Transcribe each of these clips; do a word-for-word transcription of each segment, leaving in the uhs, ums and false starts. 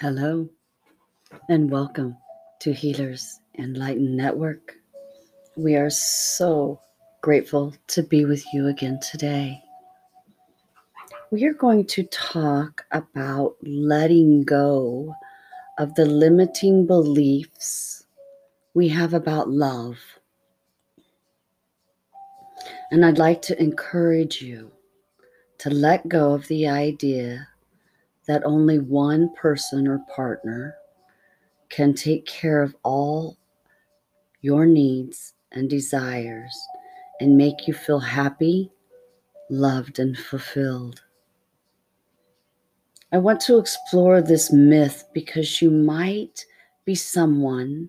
Hello and welcome to Healers Enlightened Network. We are so grateful to be with you again today. We are going to talk about letting go of the limiting beliefs we have about love. And I'd like to encourage you to let go of the idea that only one person or partner can take care of all your needs and desires and make you feel happy, loved, and fulfilled. I want to explore this myth because you might be someone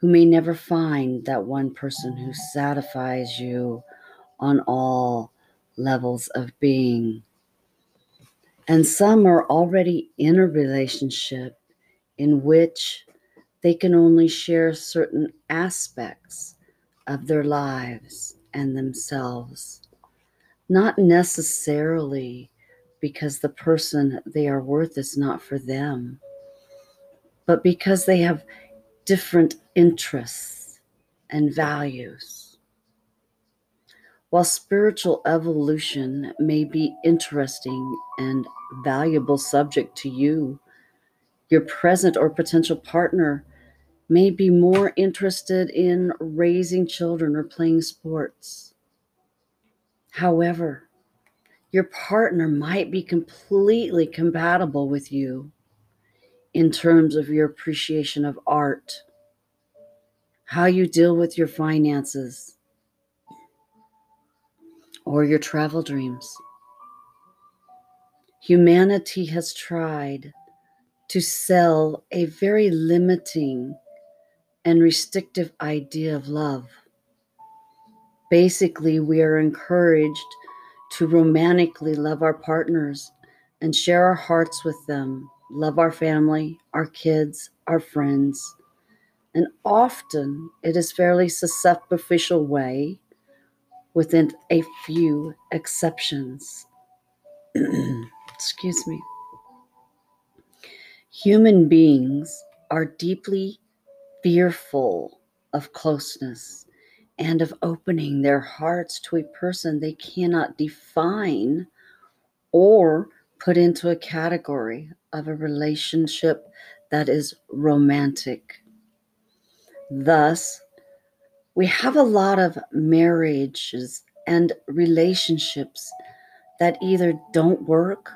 who may never find that one person who satisfies you on all levels of being. And some are already in a relationship in which they can only share certain aspects of their lives and themselves, not necessarily because the person they are with is not for them, but because they have different interests and values. While spiritual evolution may be interesting and valuable subject to you, your present or potential partner may be more interested in raising children or playing sports. However, your partner might be completely compatible with you in terms of your appreciation of art, how you deal with your finances, or your travel dreams. Humanity has tried to sell a very limiting and restrictive idea of love. Basically, we are encouraged to romantically love our partners and share our hearts with them, love our family, our kids, our friends. And often it is fairly superficial way, within a few exceptions. Excuse me. Human beings are deeply fearful of closeness and of opening their hearts to a person they cannot define or put into a category of a relationship that is romantic. Thus, we have a lot of marriages and relationships that either don't work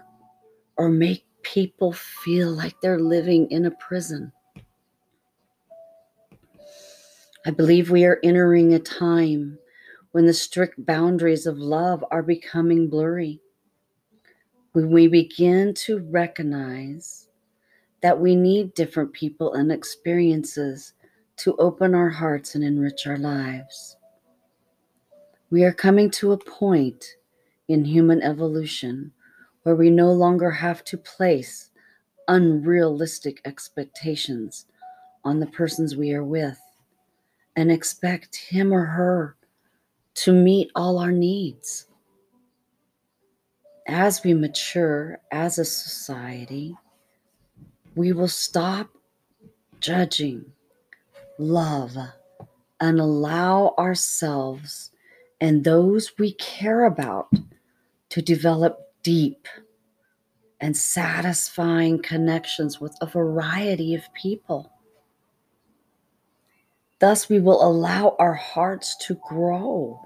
or make people feel like they're living in a prison. I believe we are entering a time when the strict boundaries of love are becoming blurry, when we begin to recognize that we need different people and experiences to open our hearts and enrich our lives. We are coming to a point in human evolution where we no longer have to place unrealistic expectations on the persons we are with and expect him or her to meet all our needs. As we mature as a society, we will stop judging love and allow ourselves and those we care about to develop deep and satisfying connections with a variety of people. Thus, we will allow our hearts to grow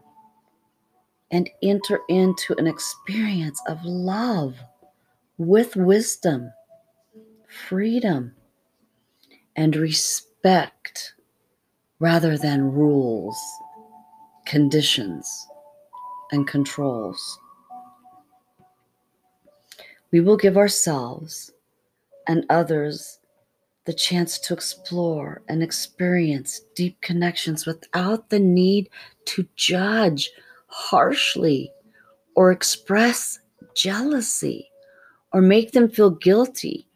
and enter into an experience of love with wisdom, freedom, and respect rather than rules, conditions, and controls. We will give ourselves and others the chance to explore and experience deep connections without the need to judge harshly or express jealousy or make them feel guilty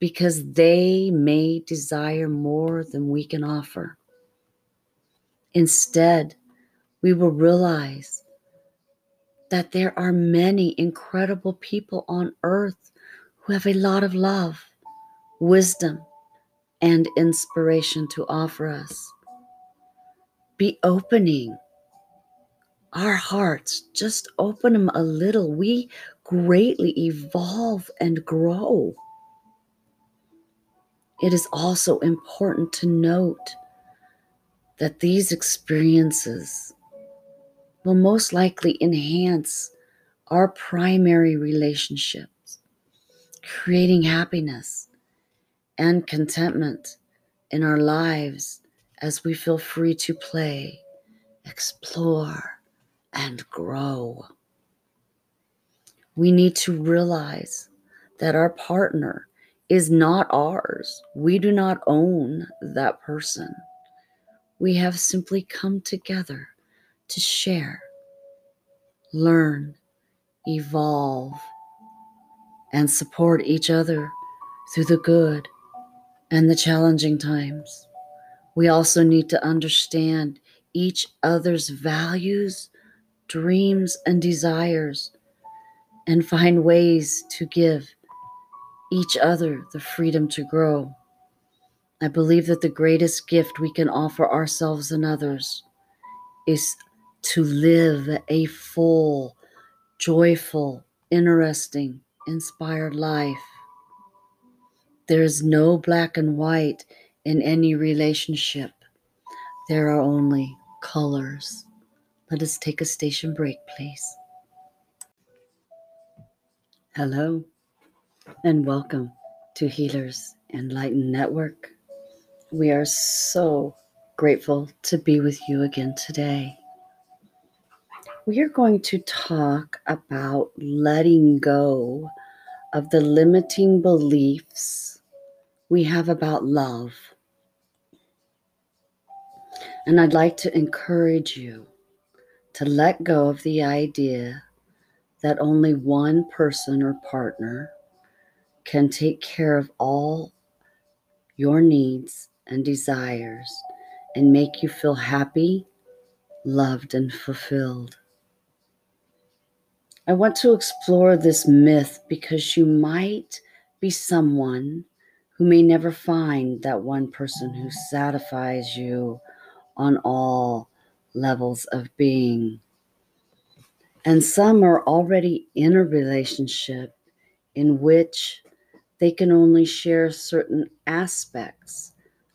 because they may desire more than we can offer. Instead, we will realize that there are many incredible people on earth who have a lot of love wisdom, and inspiration to offer us. Be opening our hearts. Just open them a little. We greatly evolve and grow. It is also important to note that these experiences will most likely enhance our primary relationships, creating happiness and contentment in our lives as we feel free to play, explore, and grow. We need to realize that our partner is not ours. We do not own that person. We have simply come together to share, learn, evolve, and support each other through the good and the challenging times. We also need to understand each other's values, dreams, and desires, and find ways to give each other the freedom to grow. I believe that the greatest gift we can offer ourselves and others is to live a full, joyful, interesting, inspired life. There is no black and white in any relationship. There are only colors. Let us take a station break, please. Hello, and welcome to Healers Enlightened Network. We are so grateful to be with you again today. We are going to talk about letting go of the limiting beliefs we have about love. And I'd like to encourage you to let go of the idea that only one person or partner can take care of all your needs and desires and make you feel happy, loved, and fulfilled. I want to explore this myth because you might be someone who may never find that one person who satisfies you on all levels of being. And some are already in a relationship in which they can only share certain aspects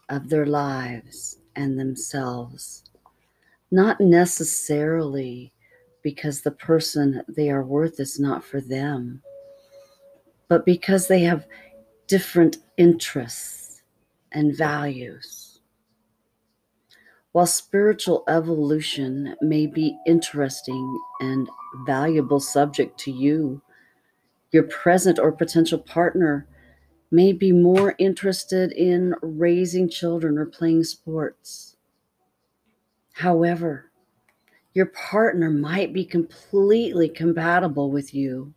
of their lives and themselves, not necessarily because the person they are with is not for them, but because they have different interests and values. While spiritual evolution may be interesting and valuable subject to you, your present or potential partner may be more interested in raising children or playing sports. However, your partner might be completely compatible with you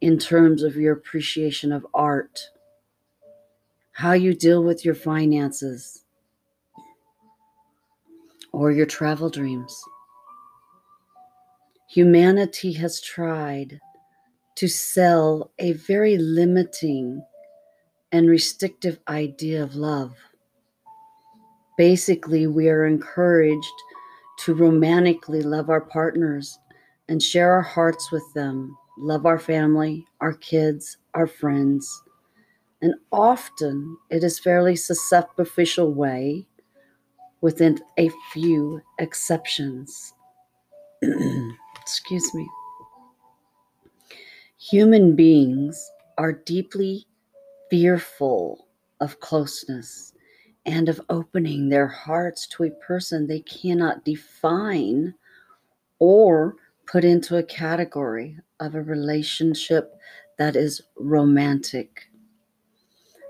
in terms of your appreciation of art, how you deal with your finances, or your travel dreams. Humanity has tried to sell a very limiting and restrictive idea of love. Basically, we are encouraged to romantically love our partners and share our hearts with them, love our family, our kids, our friends. And often it is fairly superficial way, within a few exceptions. Excuse me. Human beings are deeply fearful of closeness and of opening their hearts to a person they cannot define or put into a category of a relationship that is romantic.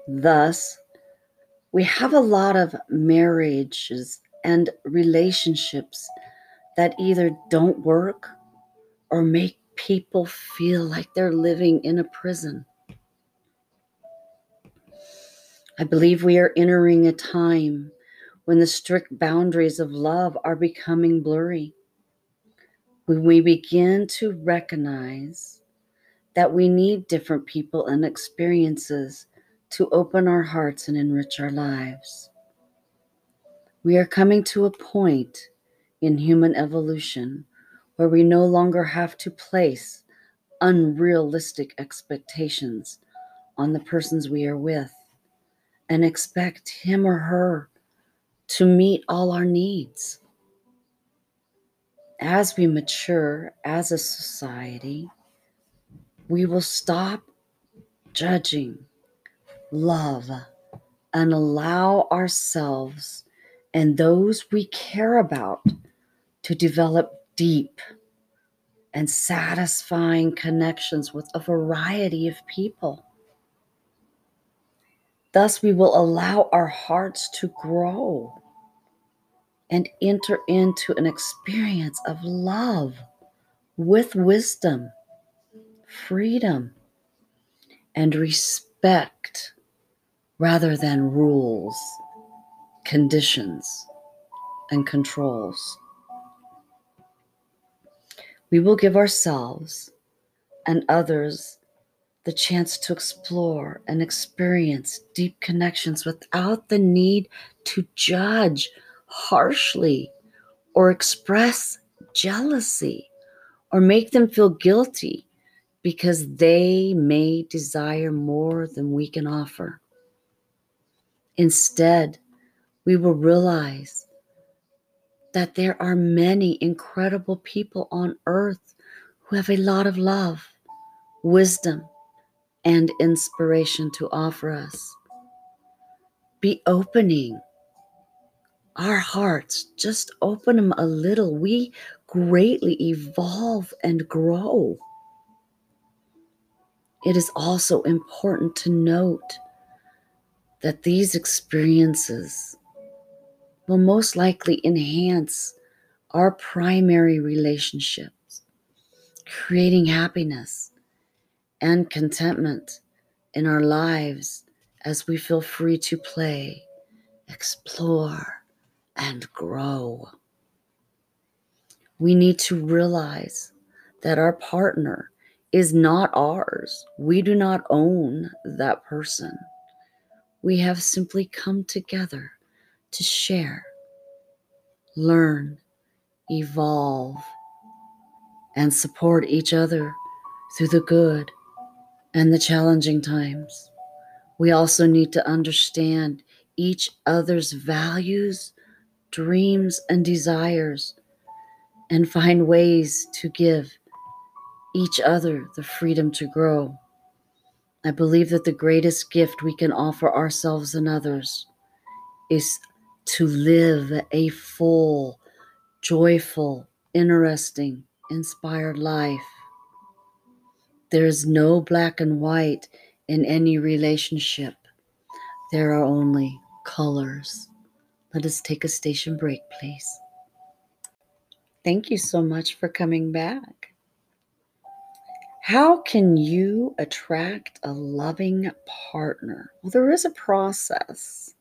Thus, we have a lot of marriages and relationships that either don't work or make people feel like they're living in a prison. I believe we are entering a time when the strict boundaries of love are becoming blurry. When we begin to recognize that we need different people and experiences to open our hearts and enrich our lives. We are coming to a point in human evolution where we no longer have to place unrealistic expectations on the persons we are with and expect him or her to meet all our needs. As we mature as a society, we will stop judging, love, and allow ourselves and those we care about to develop deep and satisfying connections with a variety of people. Thus, we will allow our hearts to grow and enter into an experience of love with wisdom, freedom, and respect rather than rules, conditions, and controls. We will give ourselves and others the chance to explore and experience deep connections without the need to judge harshly or express jealousy or make them feel guilty because they may desire more than we can offer. Instead, we will realize that there are many incredible people on earth who have a lot of love, wisdom, and inspiration to offer us. Be opening our hearts, just open them a little. We greatly evolve and grow. It is also important to note that these experiences will most likely enhance our primary relationships, creating happiness and contentment in our lives as we feel free to play, explore, and grow. We need to realize that our partner is not ours. We do not own that person. We have simply come together to share, learn, evolve, and support each other through the good and the challenging times. We also need to understand each other's values, dreams, and desires, and find ways to give each other the freedom to grow. I believe that the greatest gift we can offer ourselves and others is to live a full, joyful, interesting, inspired life. There is no black and white in any relationship. There are only colors. Let us take a station break, please. Thank you so much for coming back. How can you attract a loving partner? Well, there is a process.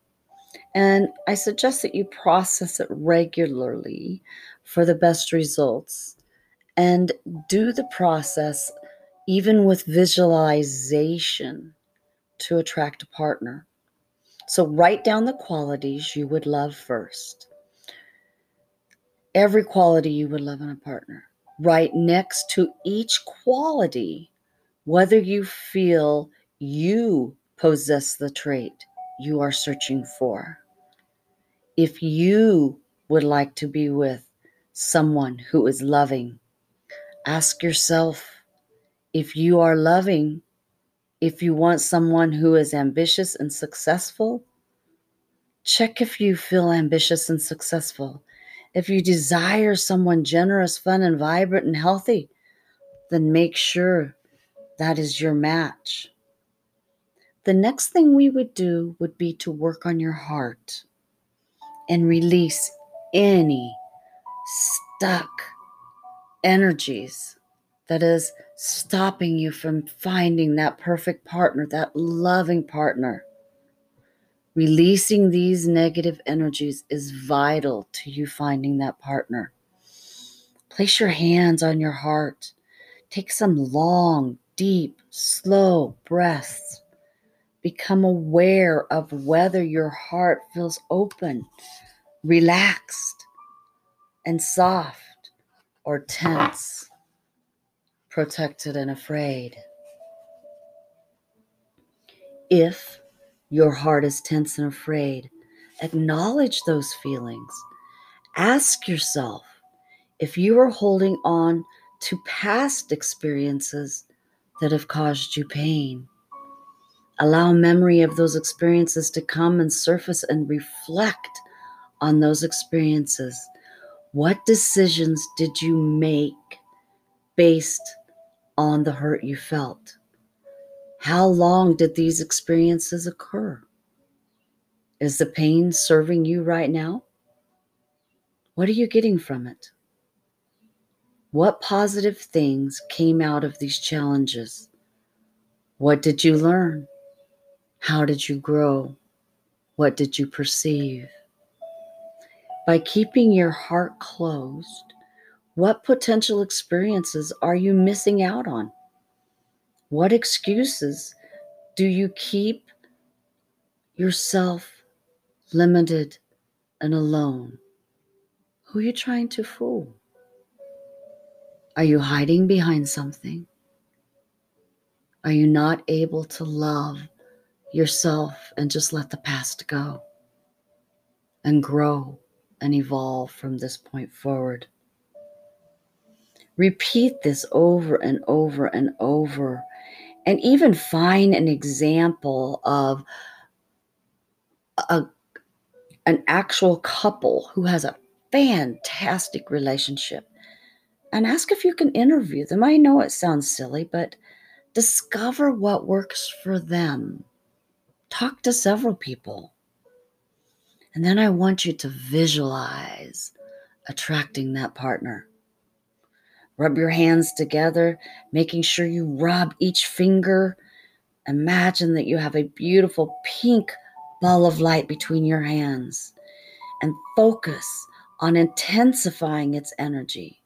And I suggest that you process it regularly for the best results, and do the process even with visualization to attract a partner. So write down the qualities you would love first. Every quality you would love in a partner. Write next to each quality whether you feel you possess the trait you are searching for. If you would like to be with someone who is loving, ask yourself if you are loving, if you want someone who is ambitious and successful, check if you feel ambitious and successful. If you desire someone generous, fun, and vibrant and healthy, then make sure that is your match. The next thing we would do would be to work on your heart and release any stuck energies that is stopping you from finding that perfect partner, that loving partner. Releasing these negative energies is vital to you finding that partner. Place your hands on your heart. Take some long, deep, slow breaths. Become aware of whether your heart feels open, relaxed, and soft, or tense, protected and afraid. If your heart is tense and afraid, acknowledge those feelings. Ask yourself if you are holding on to past experiences that have caused you pain. Allow memory of those experiences to come and surface and reflect on those experiences. What decisions did you make based on the hurt you felt? How long did these experiences occur? Is the pain serving you right now? What are you getting from it? What positive things came out of these challenges? What did you learn? How did you grow? What did you perceive? By keeping your heart closed, what potential experiences are you missing out on? What excuses do you keep yourself limited and alone? Who are you trying to fool? Are you hiding behind something? Are you not able to love yourself and just let the past go and grow and evolve from this point forward? Repeat this over and over and over, and even find an example of a, an actual couple who has a fantastic relationship and ask if you can interview them. I know it sounds silly, but discover what works for them. Talk to several people. And then I want you to visualize attracting that partner. Rub your hands together, making sure you rub each finger. Imagine that you have a beautiful pink ball of light between your hands and focus on intensifying its energy.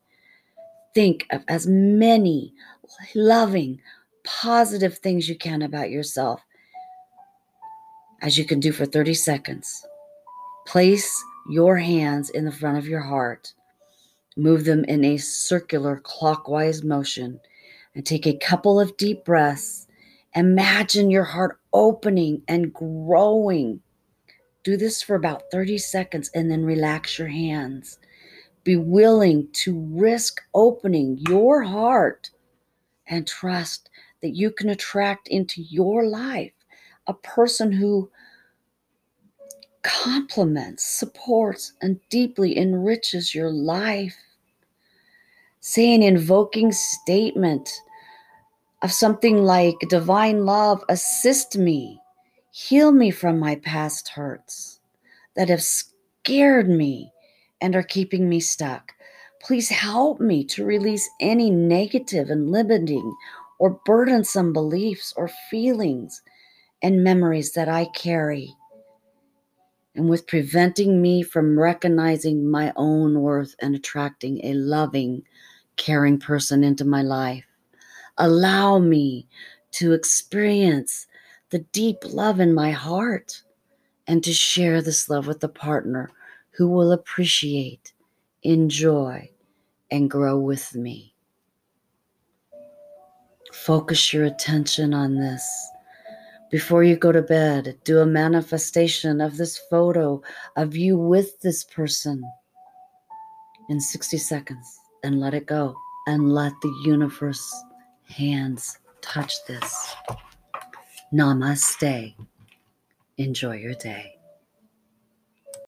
Think of as many loving, positive things you can about yourself as you can do for thirty seconds. Place your hands in the front of your heart. Move them in a circular clockwise motion and take a couple of deep breaths. Imagine your heart opening and growing. Do this for about thirty seconds and then relax your hands. Be willing to risk opening your heart and trust that you can attract into your life a person who complements, supports, and deeply enriches your life. Say an invoking statement of something like, "Divine love, assist me, heal me from my past hurts that have scared me and are keeping me stuck. Please help me to release any negative and limiting or burdensome beliefs or feelings and memories that I carry, and with preventing me from recognizing my own worth and attracting a loving, caring person into my life. Allow me to experience the deep love in my heart and to share this love with a partner who will appreciate, enjoy, and grow with me." Focus your attention on this. Before you go to bed, do a manifestation of this photo of you with this person in sixty seconds and let it go and let the universe hands touch this. Namaste. Enjoy your day.